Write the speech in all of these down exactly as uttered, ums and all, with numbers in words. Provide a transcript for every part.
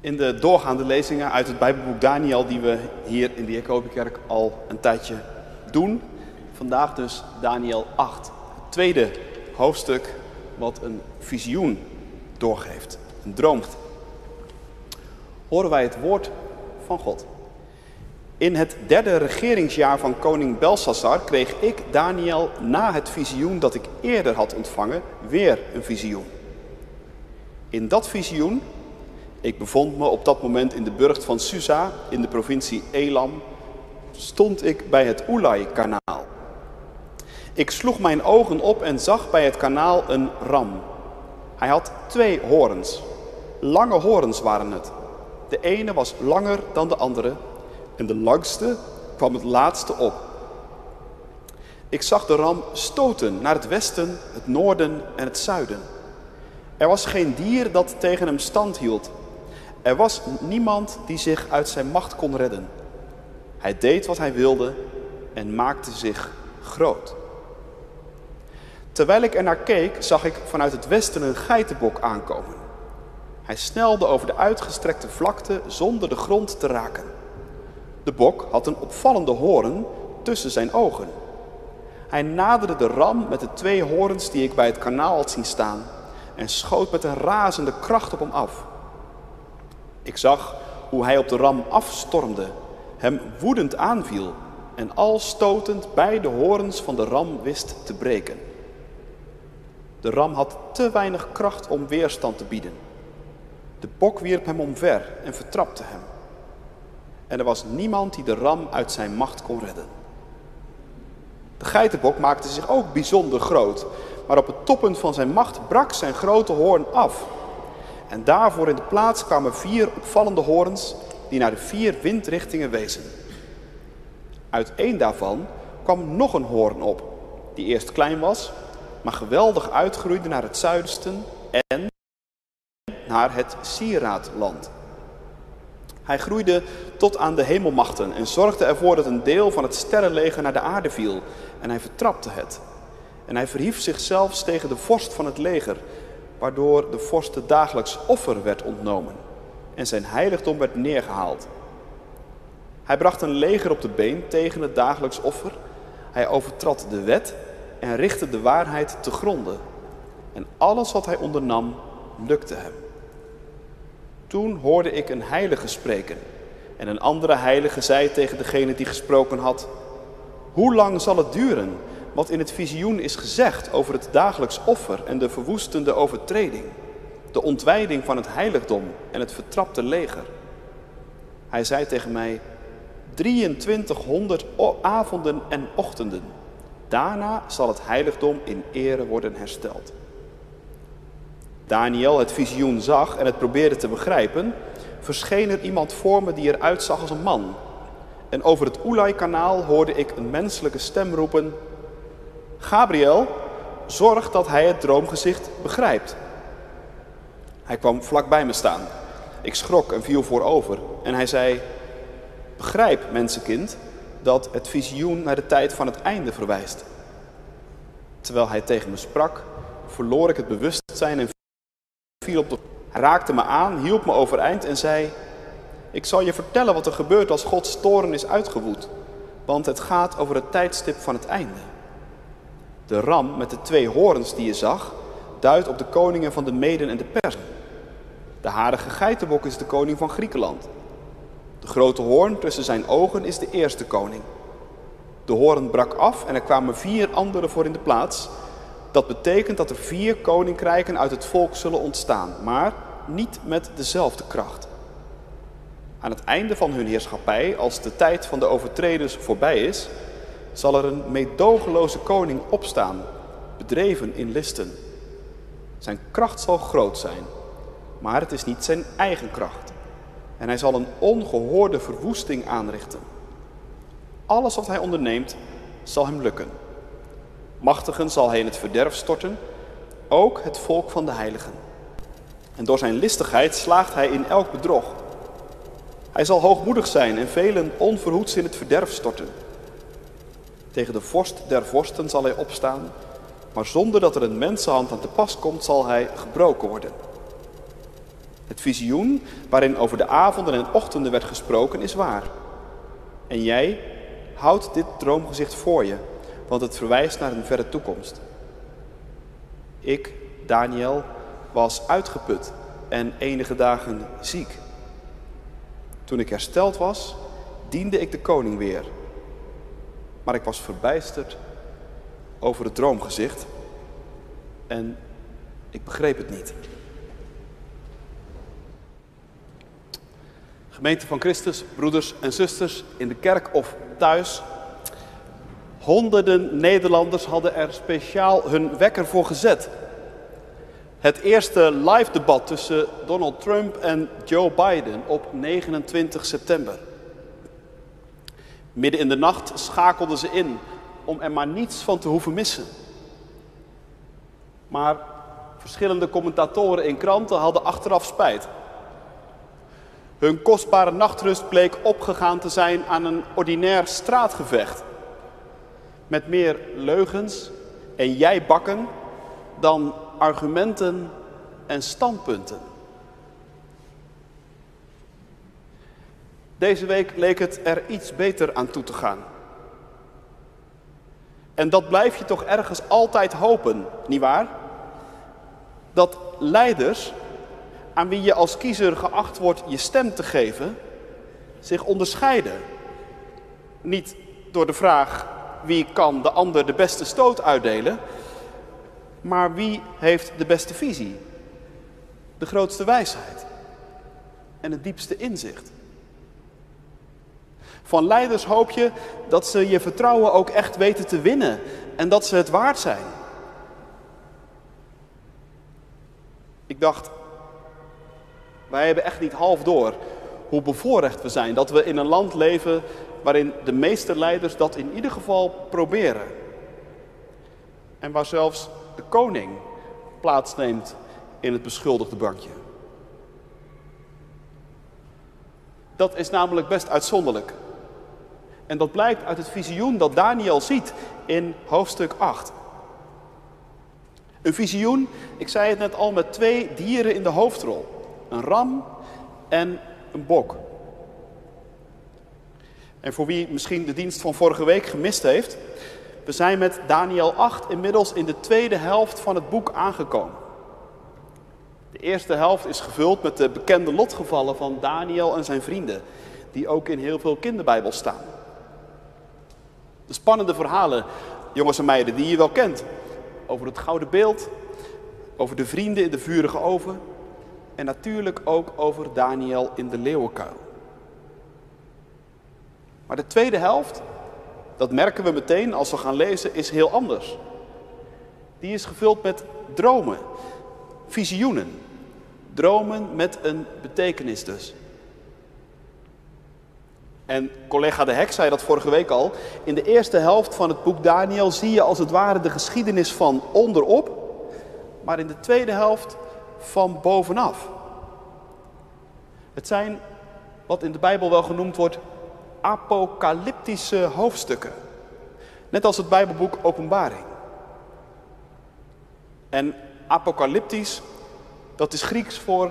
in de doorgaande lezingen uit het Bijbelboek Daniel, die we hier in de Jacobiekerk al een tijdje doen. Vandaag dus Daniel acht, het tweede hoofdstuk wat een visioen doorgeeft, een droom. Horen wij het woord van God. In het derde regeringsjaar van koning Belshazzar kreeg ik, Daniel, na het visioen dat ik eerder had ontvangen, weer een visioen. In dat visioen, ik bevond me op dat moment in de burcht van Susa, in de provincie Elam, stond ik bij het Ulai-kanaal. Ik sloeg mijn ogen op en zag bij het kanaal een ram. Hij had twee horens. Lange horens waren het. De ene was langer dan de andere en de langste kwam het laatste op. Ik zag de ram stoten naar het westen, het noorden en het zuiden. Er was geen dier dat tegen hem stand hield. Er was niemand die zich uit zijn macht kon redden. Hij deed wat hij wilde en maakte zich groot. Terwijl ik ernaar keek, zag ik vanuit het westen een geitenbok aankomen. Hij snelde over de uitgestrekte vlakte zonder de grond te raken. De bok had een opvallende hoorn tussen zijn ogen. Hij naderde de ram met de twee hoorns die ik bij het kanaal had zien staan en schoot met een razende kracht op hem af. Ik zag hoe hij op de ram afstormde, hem woedend aanviel en al stotend beide hoorns van de ram wist te breken. De ram had te weinig kracht om weerstand te bieden. De bok wierp hem omver en vertrapte hem. En er was niemand die de ram uit zijn macht kon redden. De geitenbok maakte zich ook bijzonder groot, maar op het toppunt van zijn macht brak zijn grote hoorn af. En daarvoor in de plaats kwamen vier opvallende hoorns die naar de vier windrichtingen wezen. Uit één daarvan kwam nog een hoorn op, die eerst klein was, maar geweldig uitgroeide naar het zuidsten en naar het sieraadland. Hij groeide tot aan de hemelmachten en zorgde ervoor dat een deel van het sterrenleger naar de aarde viel. En hij vertrapte het. En hij verhief zichzelf tegen de vorst van het leger, waardoor de vorst de dagelijks offer werd ontnomen. En zijn heiligdom werd neergehaald. Hij bracht een leger op de been tegen het dagelijks offer. Hij overtrad de wet en richtte de waarheid te gronde. En alles wat hij ondernam, lukte hem. Toen hoorde ik een heilige spreken. En een andere heilige zei tegen degene die gesproken had: hoe lang zal het duren wat in het visioen is gezegd over het dagelijks offer en de verwoestende overtreding, de ontwijding van het heiligdom en het vertrapte leger? Hij zei tegen mij: drieëntwintighonderd avonden en ochtenden. Daarna zal het heiligdom in ere worden hersteld. Daniel het visioen zag en het probeerde te begrijpen, verscheen er iemand voor me die eruit zag als een man. En over het Ulai-kanaal hoorde ik een menselijke stem roepen: Gabriel, zorg dat hij het droomgezicht begrijpt. Hij kwam vlakbij me staan. Ik schrok en viel voorover. En hij zei: begrijp, mensenkind, dat het visioen naar de tijd van het einde verwijst. Terwijl hij tegen me sprak, verloor ik het bewustzijn en viel op de... Hij raakte me aan, hielp me overeind en zei: ik zal je vertellen wat er gebeurt als Gods toorn is uitgewoed, want het gaat over het tijdstip van het einde. De ram met de twee hoorns die je zag, duidt op de koningen van de Meden en de Persen. De harige geitenbok is de koning van Griekenland. De grote hoorn tussen zijn ogen is de eerste koning. De hoorn brak af en er kwamen vier anderen voor in de plaats. Dat betekent dat er vier koninkrijken uit het volk zullen ontstaan, maar niet met dezelfde kracht. Aan het einde van hun heerschappij, als de tijd van de overtreders voorbij is, zal er een meedogenloze koning opstaan, bedreven in listen. Zijn kracht zal groot zijn, maar het is niet zijn eigen kracht. En hij zal een ongehoorde verwoesting aanrichten. Alles wat hij onderneemt, zal hem lukken. Machtigen zal hij in het verderf storten, ook het volk van de heiligen. En door zijn listigheid slaagt hij in elk bedrog. Hij zal hoogmoedig zijn en velen onverhoeds in het verderf storten. Tegen de vorst der vorsten zal hij opstaan, maar zonder dat er een mensenhand aan te pas komt, zal hij gebroken worden. Het visioen waarin over de avonden en ochtenden werd gesproken is waar. En jij houdt dit droomgezicht voor je, want het verwijst naar een verre toekomst. Ik, Daniel, was uitgeput en enige dagen ziek. Toen ik hersteld was, diende ik de koning weer. Maar ik was verbijsterd over het droomgezicht en ik begreep het niet. Gemeente van Christus, broeders en zusters, in de kerk of thuis. Honderden Nederlanders hadden er speciaal hun wekker voor gezet. Het eerste live debat tussen Donald Trump en Joe Biden op negenentwintig september. Midden in de nacht schakelden ze in om er maar niets van te hoeven missen. Maar verschillende commentatoren in kranten hadden achteraf spijt. Hun kostbare nachtrust bleek opgegaan te zijn aan een ordinair straatgevecht. Met meer leugens en jijbakken dan argumenten en standpunten. Deze week leek het er iets beter aan toe te gaan. En dat blijf je toch ergens altijd hopen, nietwaar? Dat leiders, aan wie je als kiezer geacht wordt je stem te geven, zich onderscheiden. Niet door de vraag wie kan de ander de beste stoot uitdelen, maar wie heeft de beste visie, de grootste wijsheid en het diepste inzicht. Van leiders hoop je dat ze je vertrouwen ook echt weten te winnen en dat ze het waard zijn. Ik dacht, wij hebben echt niet half door hoe bevoorrecht we zijn dat we in een land leven waarin de meeste leiders dat in ieder geval proberen. En waar zelfs de koning plaatsneemt in het beschuldigde bankje. Dat is namelijk best uitzonderlijk. En dat blijkt uit het visioen dat Daniel ziet in hoofdstuk acht. Een visioen, ik zei het net al, met twee dieren in de hoofdrol. Een ram en een bok. En voor wie misschien de dienst van vorige week gemist heeft, we zijn met Daniel acht inmiddels in de tweede helft van het boek aangekomen. De eerste helft is gevuld met de bekende lotgevallen van Daniel en zijn vrienden, die ook in heel veel kinderbijbels staan. De spannende verhalen, jongens en meiden, die je wel kent. Over het gouden beeld, over de vrienden in de vurige oven en natuurlijk ook over Daniel in de leeuwenkuil. Maar de tweede helft, dat merken we meteen als we gaan lezen, is heel anders. Die is gevuld met dromen, visioenen. Dromen met een betekenis dus. En collega De Hek zei dat vorige week al. In de eerste helft van het boek Daniel zie je als het ware de geschiedenis van onderop, maar in de tweede helft van bovenaf. Het zijn wat in de Bijbel wel genoemd wordt apocalyptische hoofdstukken. Net als het Bijbelboek Openbaring. En apocalyptisch, dat is Grieks voor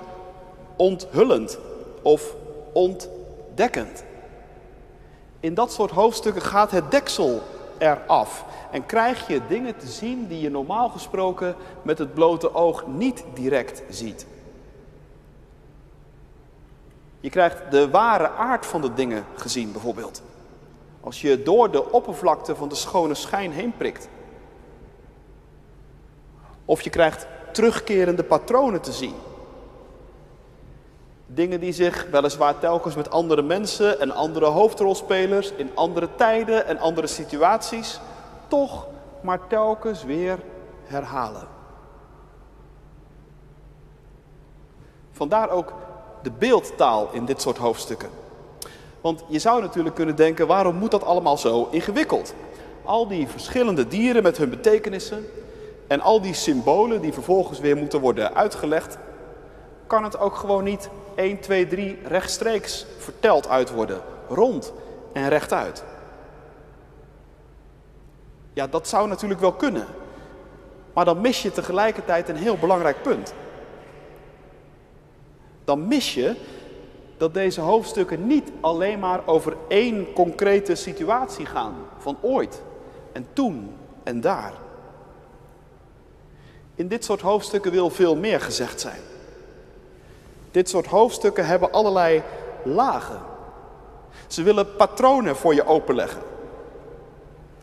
onthullend of ontdekkend. In dat soort hoofdstukken gaat het deksel eraf en krijg je dingen te zien die je normaal gesproken met het blote oog niet direct ziet. Je krijgt de ware aard van de dingen gezien bijvoorbeeld. Als je door de oppervlakte van de schone schijn heen prikt. Of je krijgt terugkerende patronen te zien. Dingen die zich weliswaar telkens met andere mensen en andere hoofdrolspelers in andere tijden en andere situaties toch maar telkens weer herhalen. Vandaar ook de beeldtaal in dit soort hoofdstukken. Want je zou natuurlijk kunnen denken, waarom moet dat allemaal zo ingewikkeld? Al die verschillende dieren met hun betekenissen en al die symbolen die vervolgens weer moeten worden uitgelegd, kan het ook gewoon niet één, twee, drie rechtstreeks verteld uit worden, rond en rechtuit. Ja, dat zou natuurlijk wel kunnen, maar dan mis je tegelijkertijd een heel belangrijk punt. dan mis je dat deze hoofdstukken niet alleen maar over één concrete situatie gaan. Van ooit en toen en daar. In dit soort hoofdstukken wil veel meer gezegd zijn. Dit soort hoofdstukken hebben allerlei lagen. Ze willen patronen voor je openleggen.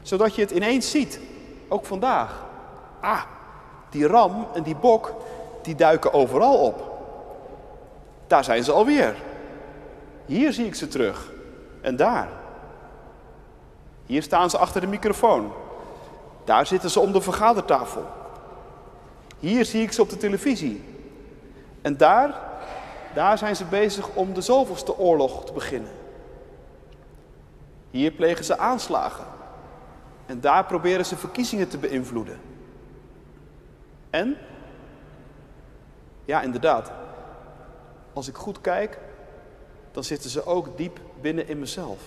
Zodat je het ineens ziet, ook vandaag. Ah, die ram en die bok, die duiken overal op. Daar zijn ze alweer. Hier zie ik ze terug. En daar. Hier staan ze achter de microfoon. Daar zitten ze om de vergadertafel. Hier zie ik ze op de televisie. En daar, daar zijn ze bezig om de zoveelste oorlog te beginnen. Hier plegen ze aanslagen. En daar proberen ze verkiezingen te beïnvloeden. En? Ja, inderdaad. Als ik goed kijk, dan zitten ze ook diep binnen in mezelf.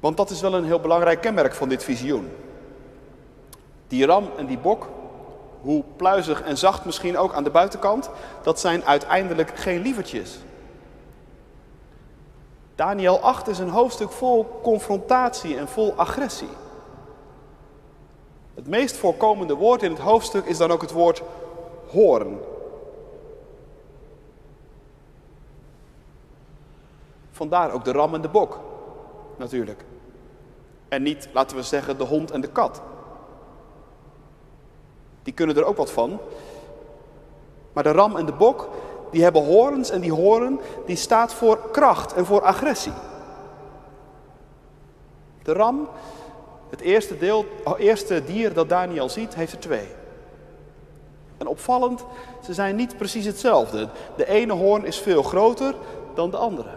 Want dat is wel een heel belangrijk kenmerk van dit visioen. Die ram en die bok, hoe pluizig en zacht misschien ook aan de buitenkant, dat zijn uiteindelijk geen lievertjes. Daniël acht is een hoofdstuk vol confrontatie en vol agressie. Het meest voorkomende woord in het hoofdstuk is dan ook het woord hoorn. Vandaar ook de ram en de bok, natuurlijk. En niet, laten we zeggen, de hond en de kat. Die kunnen er ook wat van. Maar de ram en de bok, die hebben hoorns en die hoorn, die staat voor kracht en voor agressie. De ram, het eerste, deel, het eerste dier dat Daniel ziet, heeft er twee. En opvallend, ze zijn niet precies hetzelfde. De ene hoorn is veel groter dan de andere.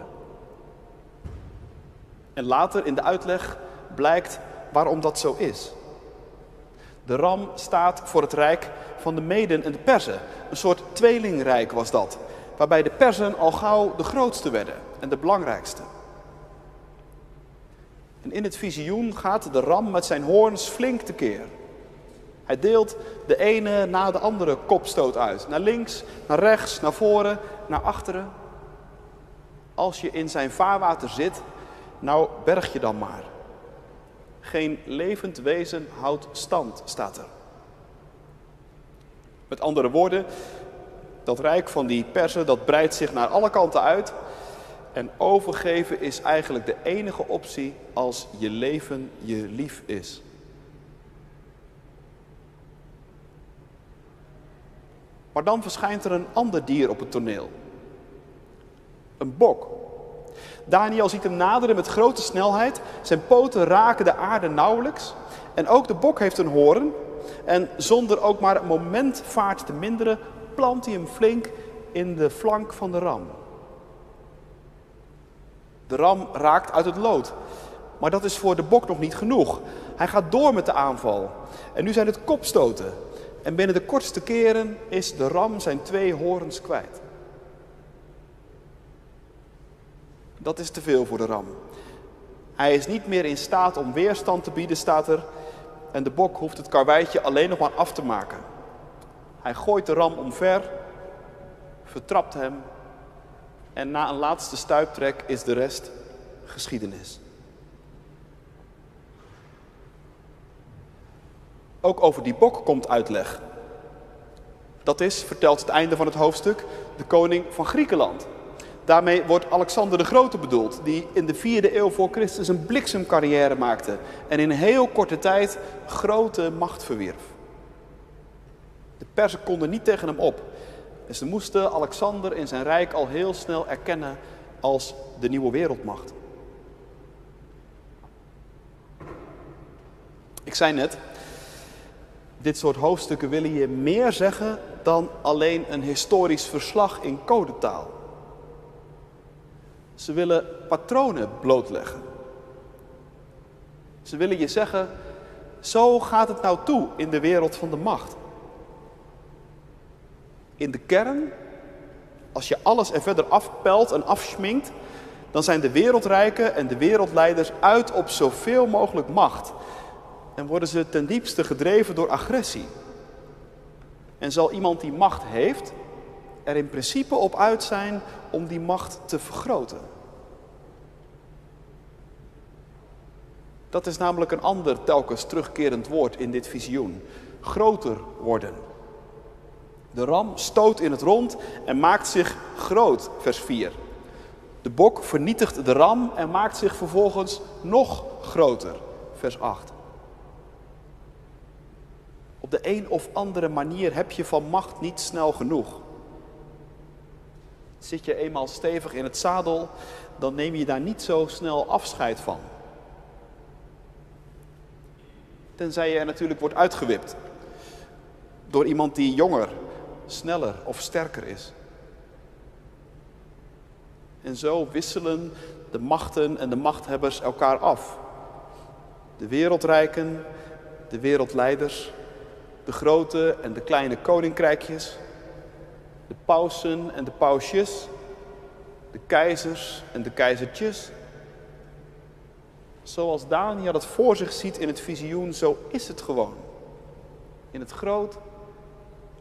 En later in de uitleg blijkt waarom dat zo is. De ram staat voor het rijk van de Meden en de Perzen. Een soort tweelingrijk was dat, waarbij de Perzen al gauw de grootste werden en de belangrijkste. En in het visioen gaat de ram met zijn hoorns flink tekeer. Hij deelt de ene na de andere kopstoot uit. Naar links, naar rechts, naar voren, naar achteren. Als je in zijn vaarwater zit, nou berg je dan maar. Geen levend wezen houdt stand, staat er. Met andere woorden, dat rijk van die Persen, dat breidt zich naar alle kanten uit. En overgeven is eigenlijk de enige optie als je leven je lief is. Maar dan verschijnt er een ander dier op het toneel. Een bok. Daniel ziet hem naderen met grote snelheid. Zijn poten raken de aarde nauwelijks. En ook de bok heeft een hoorn. En zonder ook maar een moment vaart te minderen, plant hij hem flink in de flank van de ram. De ram raakt uit het lood. Maar dat is voor de bok nog niet genoeg. Hij gaat door met de aanval. En nu zijn het kopstoten. En binnen de kortste keren is de ram zijn twee hoorns kwijt. Dat is te veel voor de ram. Hij is niet meer in staat om weerstand te bieden, staat er. En de bok hoeft het karweitje alleen nog maar af te maken. Hij gooit de ram omver, vertrapt hem. En na een laatste stuiptrek is de rest geschiedenis. Ook over die bok komt uitleg. Dat is, vertelt het einde van het hoofdstuk, de koning van Griekenland. Daarmee wordt Alexander de Grote bedoeld, die in de vierde eeuw voor Christus een bliksemcarrière maakte en in heel korte tijd grote macht verwierf. De Perzen konden niet tegen hem op. En ze moesten Alexander in zijn rijk al heel snel erkennen als de nieuwe wereldmacht. Ik zei net, dit soort hoofdstukken willen je meer zeggen dan alleen een historisch verslag in codetaal. Ze willen patronen blootleggen. Ze willen je zeggen, zo gaat het nou toe in de wereld van de macht. In de kern, als je alles er verder afpelt en afschminkt, dan zijn de wereldrijken en de wereldleiders uit op zoveel mogelijk macht. En worden ze ten diepste gedreven door agressie, En zal iemand die macht heeft er in principe op uit zijn om die macht te vergroten. Dat is namelijk een ander telkens terugkerend woord in dit visioen. Groter worden. De ram stoot in het rond en maakt zich groot, vers vier. De bok vernietigt de ram en maakt zich vervolgens nog groter, vers acht. Op de een of andere manier heb je van macht niet snel genoeg. Zit je eenmaal stevig in het zadel, dan neem je daar niet zo snel afscheid van. Tenzij je natuurlijk wordt uitgewipt door iemand die jonger, sneller of sterker is. En zo wisselen de machten en de machthebbers elkaar af. De wereldrijken, de wereldleiders, de grote en de kleine koninkrijkjes, de pausen en de pausjes, de keizers en de keizertjes. Zoals Daniel het voor zich ziet in het visioen, zo is het gewoon. In het groot,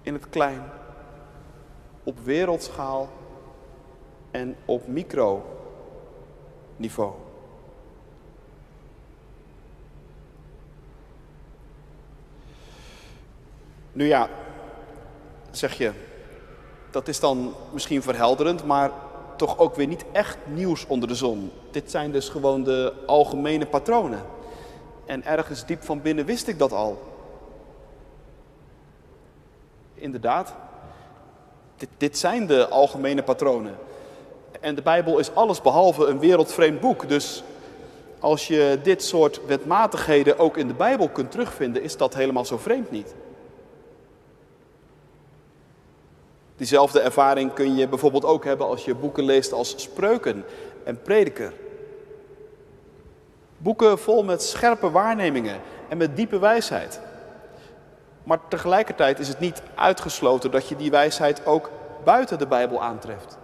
in het klein, op wereldschaal en op microniveau. Nu ja, zeg je, dat is dan misschien verhelderend, maar toch ook weer niet echt nieuws onder de zon. Dit zijn dus gewoon de algemene patronen. En ergens diep van binnen wist ik dat al. Inderdaad, dit, dit zijn de algemene patronen. En de Bijbel is allesbehalve een wereldvreemd boek. Dus als je dit soort wetmatigheden ook in de Bijbel kunt terugvinden, is dat helemaal zo vreemd niet. Diezelfde ervaring kun je bijvoorbeeld ook hebben als je boeken leest als Spreuken en Prediker. Boeken vol met scherpe waarnemingen en met diepe wijsheid. Maar tegelijkertijd is het niet uitgesloten dat je die wijsheid ook buiten de Bijbel aantreft.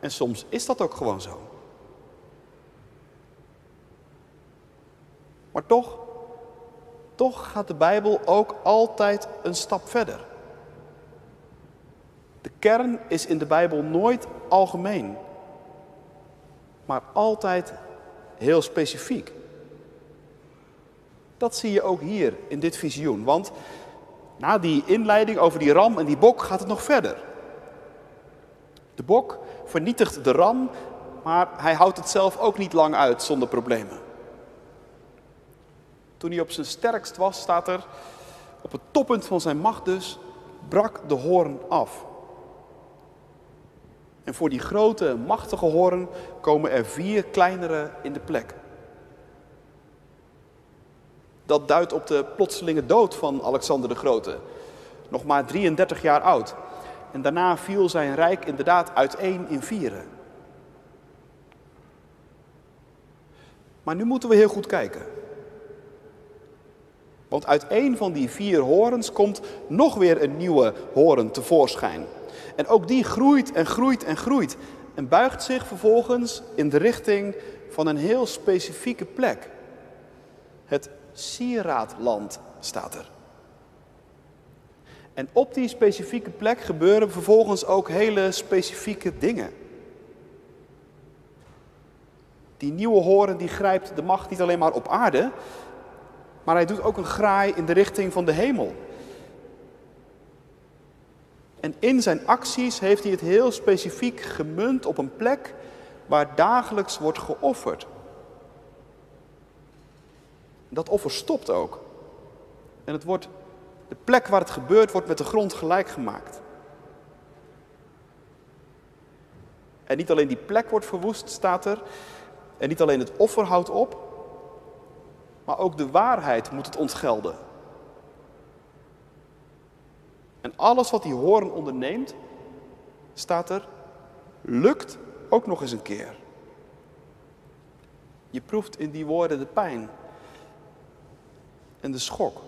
En soms is dat ook gewoon zo. Maar toch, toch gaat de Bijbel ook altijd een stap verder. De kern is in de Bijbel nooit algemeen, maar altijd heel specifiek. Dat zie je ook hier in dit visioen, want na die inleiding over die ram en die bok gaat het nog verder. De bok vernietigt de ram, maar hij houdt het zelf ook niet lang uit zonder problemen. Toen hij op zijn sterkst was, staat er, op het toppunt van zijn macht dus, brak de hoorn af. En voor die grote, machtige hoorn komen er vier kleinere in de plek. Dat duidt op de plotselinge dood van Alexander de Grote, nog maar drieëndertig jaar oud. En daarna viel zijn rijk inderdaad uiteen in vieren. Maar nu moeten we heel goed kijken. Want uit één van die vier horens komt nog weer een nieuwe horen tevoorschijn. En ook die groeit en groeit en groeit. En buigt zich vervolgens in de richting van een heel specifieke plek. Het Sieraadland staat er. En op die specifieke plek gebeuren vervolgens ook hele specifieke dingen. Die nieuwe horen die grijpt de macht niet alleen maar op aarde, maar hij doet ook een graai in de richting van de hemel. En in zijn acties heeft hij het heel specifiek gemunt op een plek waar dagelijks wordt geofferd. Dat offer stopt ook. En het wordt, de plek waar het gebeurt wordt met de grond gelijk gemaakt. En niet alleen die plek wordt verwoest, staat er. En niet alleen het offer houdt op. Maar ook de waarheid moet het ontgelden. En alles wat die hoorn onderneemt, staat er, lukt ook nog eens een keer. Je proeft in die woorden de pijn en de schok.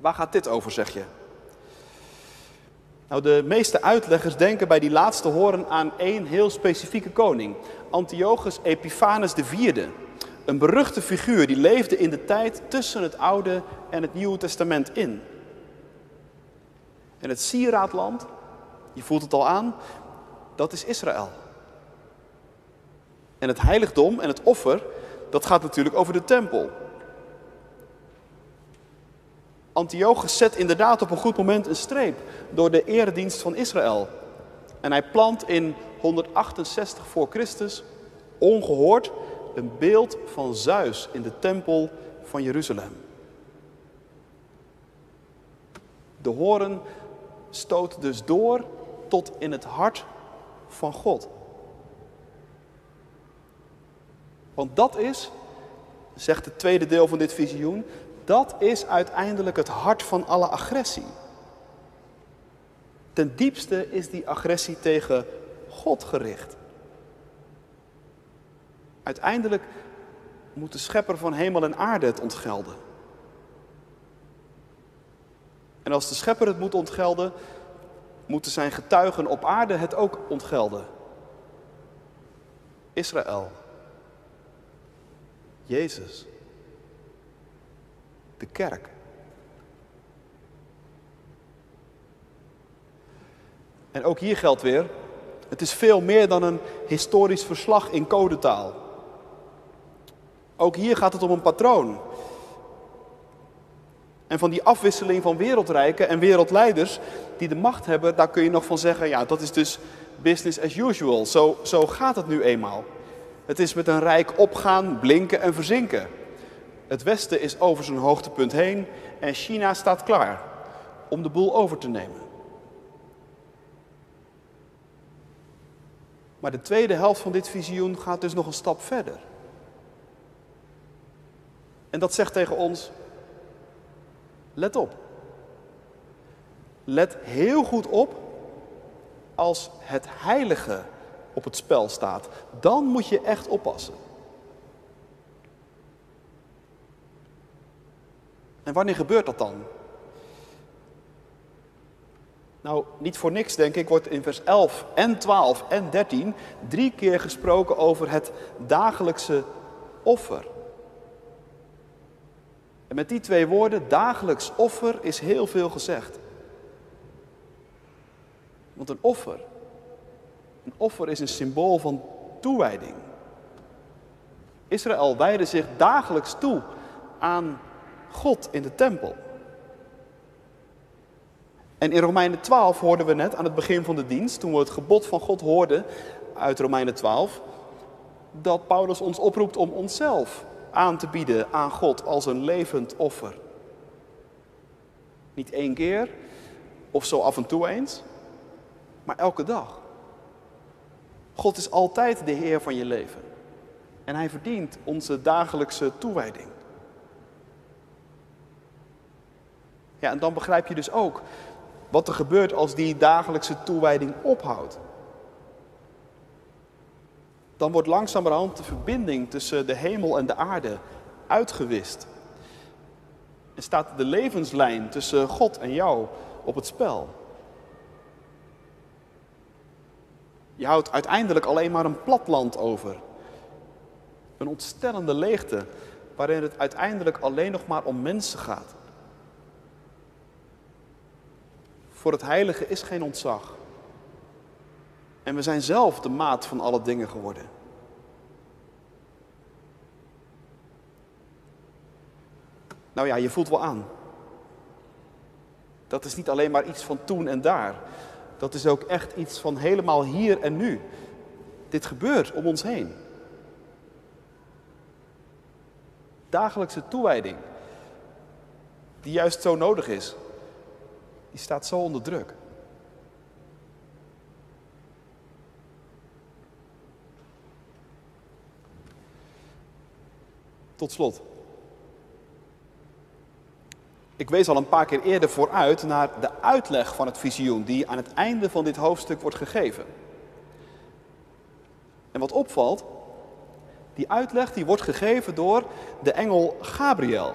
Waar gaat dit over, zeg je? Nou, de meeste uitleggers denken bij die laatste hoorn aan één heel specifieke koning, Antiochus Epiphanes de vierde. Een beruchte figuur die leefde in de tijd tussen het Oude en het Nieuwe Testament in. En het sieraadland, je voelt het al aan, dat is Israël. En het heiligdom en het offer, dat gaat natuurlijk over de tempel. Antiochus zet inderdaad op een goed moment een streep door de eredienst van Israël. En hij plant in honderdachtenzestig voor Christus, ongehoord, een beeld van Zeus in de tempel van Jeruzalem. De hoorn stoot dus door tot in het hart van God. Want dat is, zegt het tweede deel van dit visioen, dat is uiteindelijk het hart van alle agressie. Ten diepste is die agressie tegen God gericht. Uiteindelijk moet de schepper van hemel en aarde het ontgelden. En als de schepper het moet ontgelden, moeten zijn getuigen op aarde het ook ontgelden. Israël. Jezus. De kerk. En ook hier geldt weer, het is veel meer dan een historisch verslag in codetaal. Ook hier gaat het om een patroon. En van die afwisseling van wereldrijken en wereldleiders die de macht hebben, daar kun je nog van zeggen, ja, dat is dus business as usual. Zo, zo gaat het nu eenmaal. Het is met een rijk opgaan, blinken en verzinken. Het Westen is over zijn hoogtepunt heen en China staat klaar om de boel over te nemen. Maar de tweede helft van dit visioen gaat dus nog een stap verder. En dat zegt tegen ons, let op. Let heel goed op als het heilige op het spel staat. Dan moet je echt oppassen. En wanneer gebeurt dat dan? Nou, niet voor niks, denk ik, wordt in vers elf en twaalf en dertien drie keer gesproken over het dagelijkse offer. En met die twee woorden, dagelijks offer, is heel veel gezegd. Want een offer, een offer is een symbool van toewijding. Israël wijdde zich dagelijks toe aan God in de tempel. En in Romeinen twaalf hoorden we net aan het begin van de dienst, toen we het gebod van God hoorden uit Romeinen twaalf, dat Paulus ons oproept om onszelf aan te bieden aan God als een levend offer. Niet één keer, of zo af en toe eens, maar elke dag. God is altijd de Heer van je leven. En Hij verdient onze dagelijkse toewijding. Ja, en dan begrijp je dus ook wat er gebeurt als die dagelijkse toewijding ophoudt. Dan wordt langzamerhand de verbinding tussen de hemel en de aarde uitgewist. En staat de levenslijn tussen God en jou op het spel. Je houdt uiteindelijk alleen maar een platteland over. Een ontstellende leegte waarin het uiteindelijk alleen nog maar om mensen gaat. Voor het heilige is geen ontzag. En we zijn zelf de maat van alle dingen geworden. Nou ja, je voelt wel aan. Dat is niet alleen maar iets van toen en daar. Dat is ook echt iets van helemaal hier en nu. Dit gebeurt om ons heen. Dagelijkse toewijding, die juist zo nodig is, die staat zo onder druk. Tot slot. Ik wees al een paar keer eerder vooruit naar de uitleg van het visioen die aan het einde van dit hoofdstuk wordt gegeven. En wat opvalt, die uitleg die wordt gegeven door de engel Gabriel.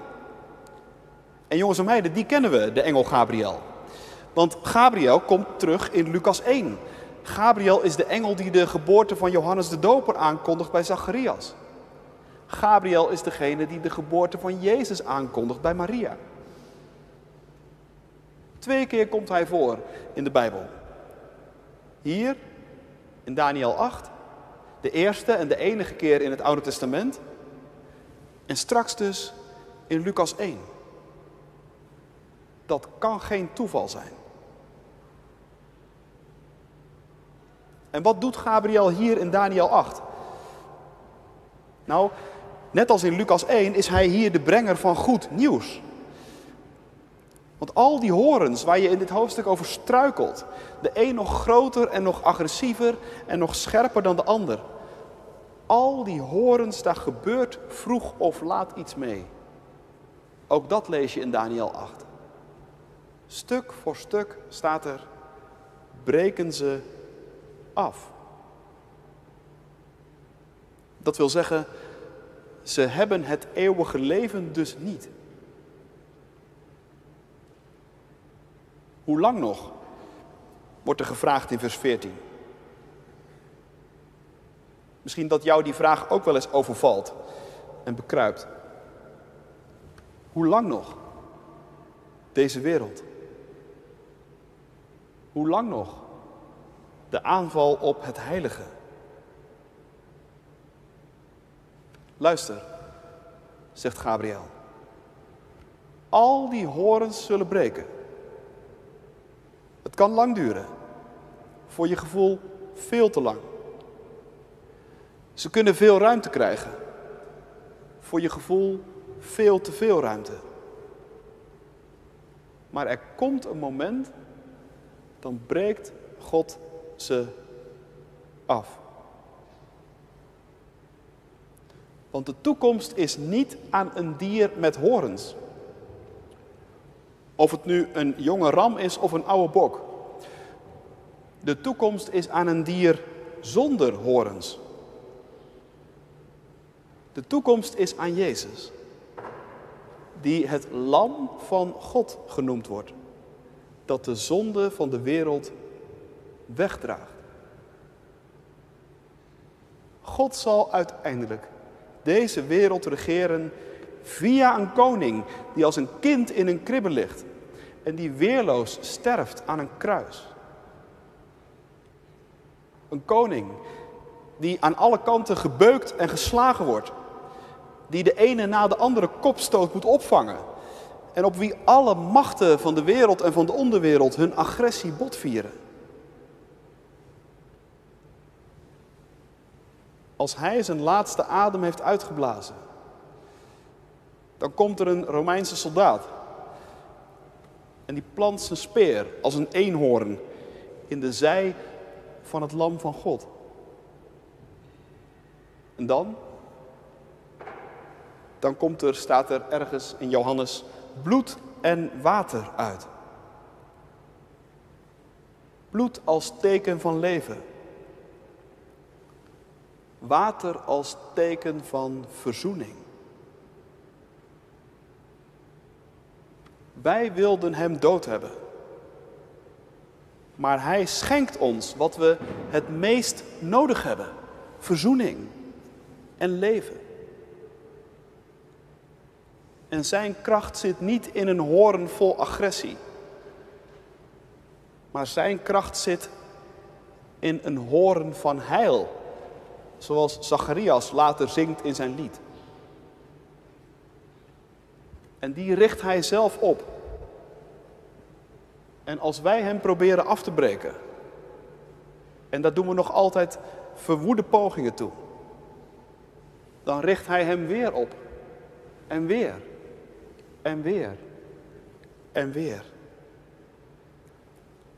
En jongens en meiden, die kennen we, de engel Gabriel. Want Gabriel komt terug in Lucas één. Gabriel is de engel die de geboorte van Johannes de Doper aankondigt bij Zacharias. Gabriel is degene die de geboorte van Jezus aankondigt bij Maria. Twee keer komt hij voor in de Bijbel. Hier, in Daniël acht, de eerste en de enige keer in het Oude Testament. En straks dus in Lucas één. Dat kan geen toeval zijn. En wat doet Gabriel hier in Daniël acht? Nou, net als in Lucas één is hij hier de brenger van goed nieuws. Want al die horens waar je in dit hoofdstuk over struikelt, de een nog groter en nog agressiever en nog scherper dan de ander. Al die horens, daar gebeurt vroeg of laat iets mee. Ook dat lees je in Daniël acht. Stuk voor stuk staat er, breken ze af. Dat wil zeggen, ze hebben het eeuwige leven dus niet. Hoe lang nog, wordt er gevraagd in vers veertien. Misschien dat jou die vraag ook wel eens overvalt en bekruipt. Hoe lang nog deze wereld? Hoe lang nog de aanval op het heilige? Luister, zegt Gabriel. Al die horens zullen breken. Het kan lang duren. Voor je gevoel veel te lang. Ze kunnen veel ruimte krijgen. Voor je gevoel veel te veel ruimte. Maar er komt een moment, dan breekt God ze af. Want de toekomst is niet aan een dier met horens. Of het nu een jonge ram is of een oude bok. De toekomst is aan een dier zonder horens. De toekomst is aan Jezus, die het Lam van God genoemd wordt, dat de zonde van de wereld wegdraagt. God zal uiteindelijk deze wereld regeren via een koning die als een kind in een kribbe ligt en die weerloos sterft aan een kruis. Een koning die aan alle kanten gebeukt en geslagen wordt, die de ene na de andere kopstoot moet opvangen en op wie alle machten van de wereld en van de onderwereld hun agressie botvieren. Als hij zijn laatste adem heeft uitgeblazen, dan komt er een Romeinse soldaat en die plant zijn speer als een eenhoorn in de zij van het Lam van God. En dan? Dan komt er, staat er ergens in Johannes, bloed en water uit. Bloed als teken van leven. Water als teken van verzoening. Wij wilden hem dood hebben. Maar hij schenkt ons wat we het meest nodig hebben. Verzoening en leven. En zijn kracht zit niet in een hoorn vol agressie. Maar zijn kracht zit in een hoorn van heil. Zoals Zacharias later zingt in zijn lied. En die richt hij zelf op. En als wij hem proberen af te breken, en daar doen we nog altijd verwoede pogingen toe, dan richt hij hem weer op. En weer. En weer. En weer.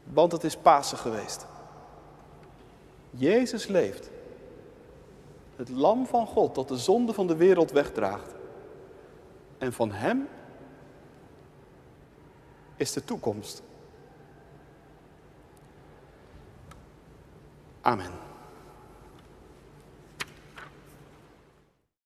Want het is Pasen geweest. Jezus leeft. Het Lam van God dat de zonde van de wereld wegdraagt. En van hem is de toekomst. Amen.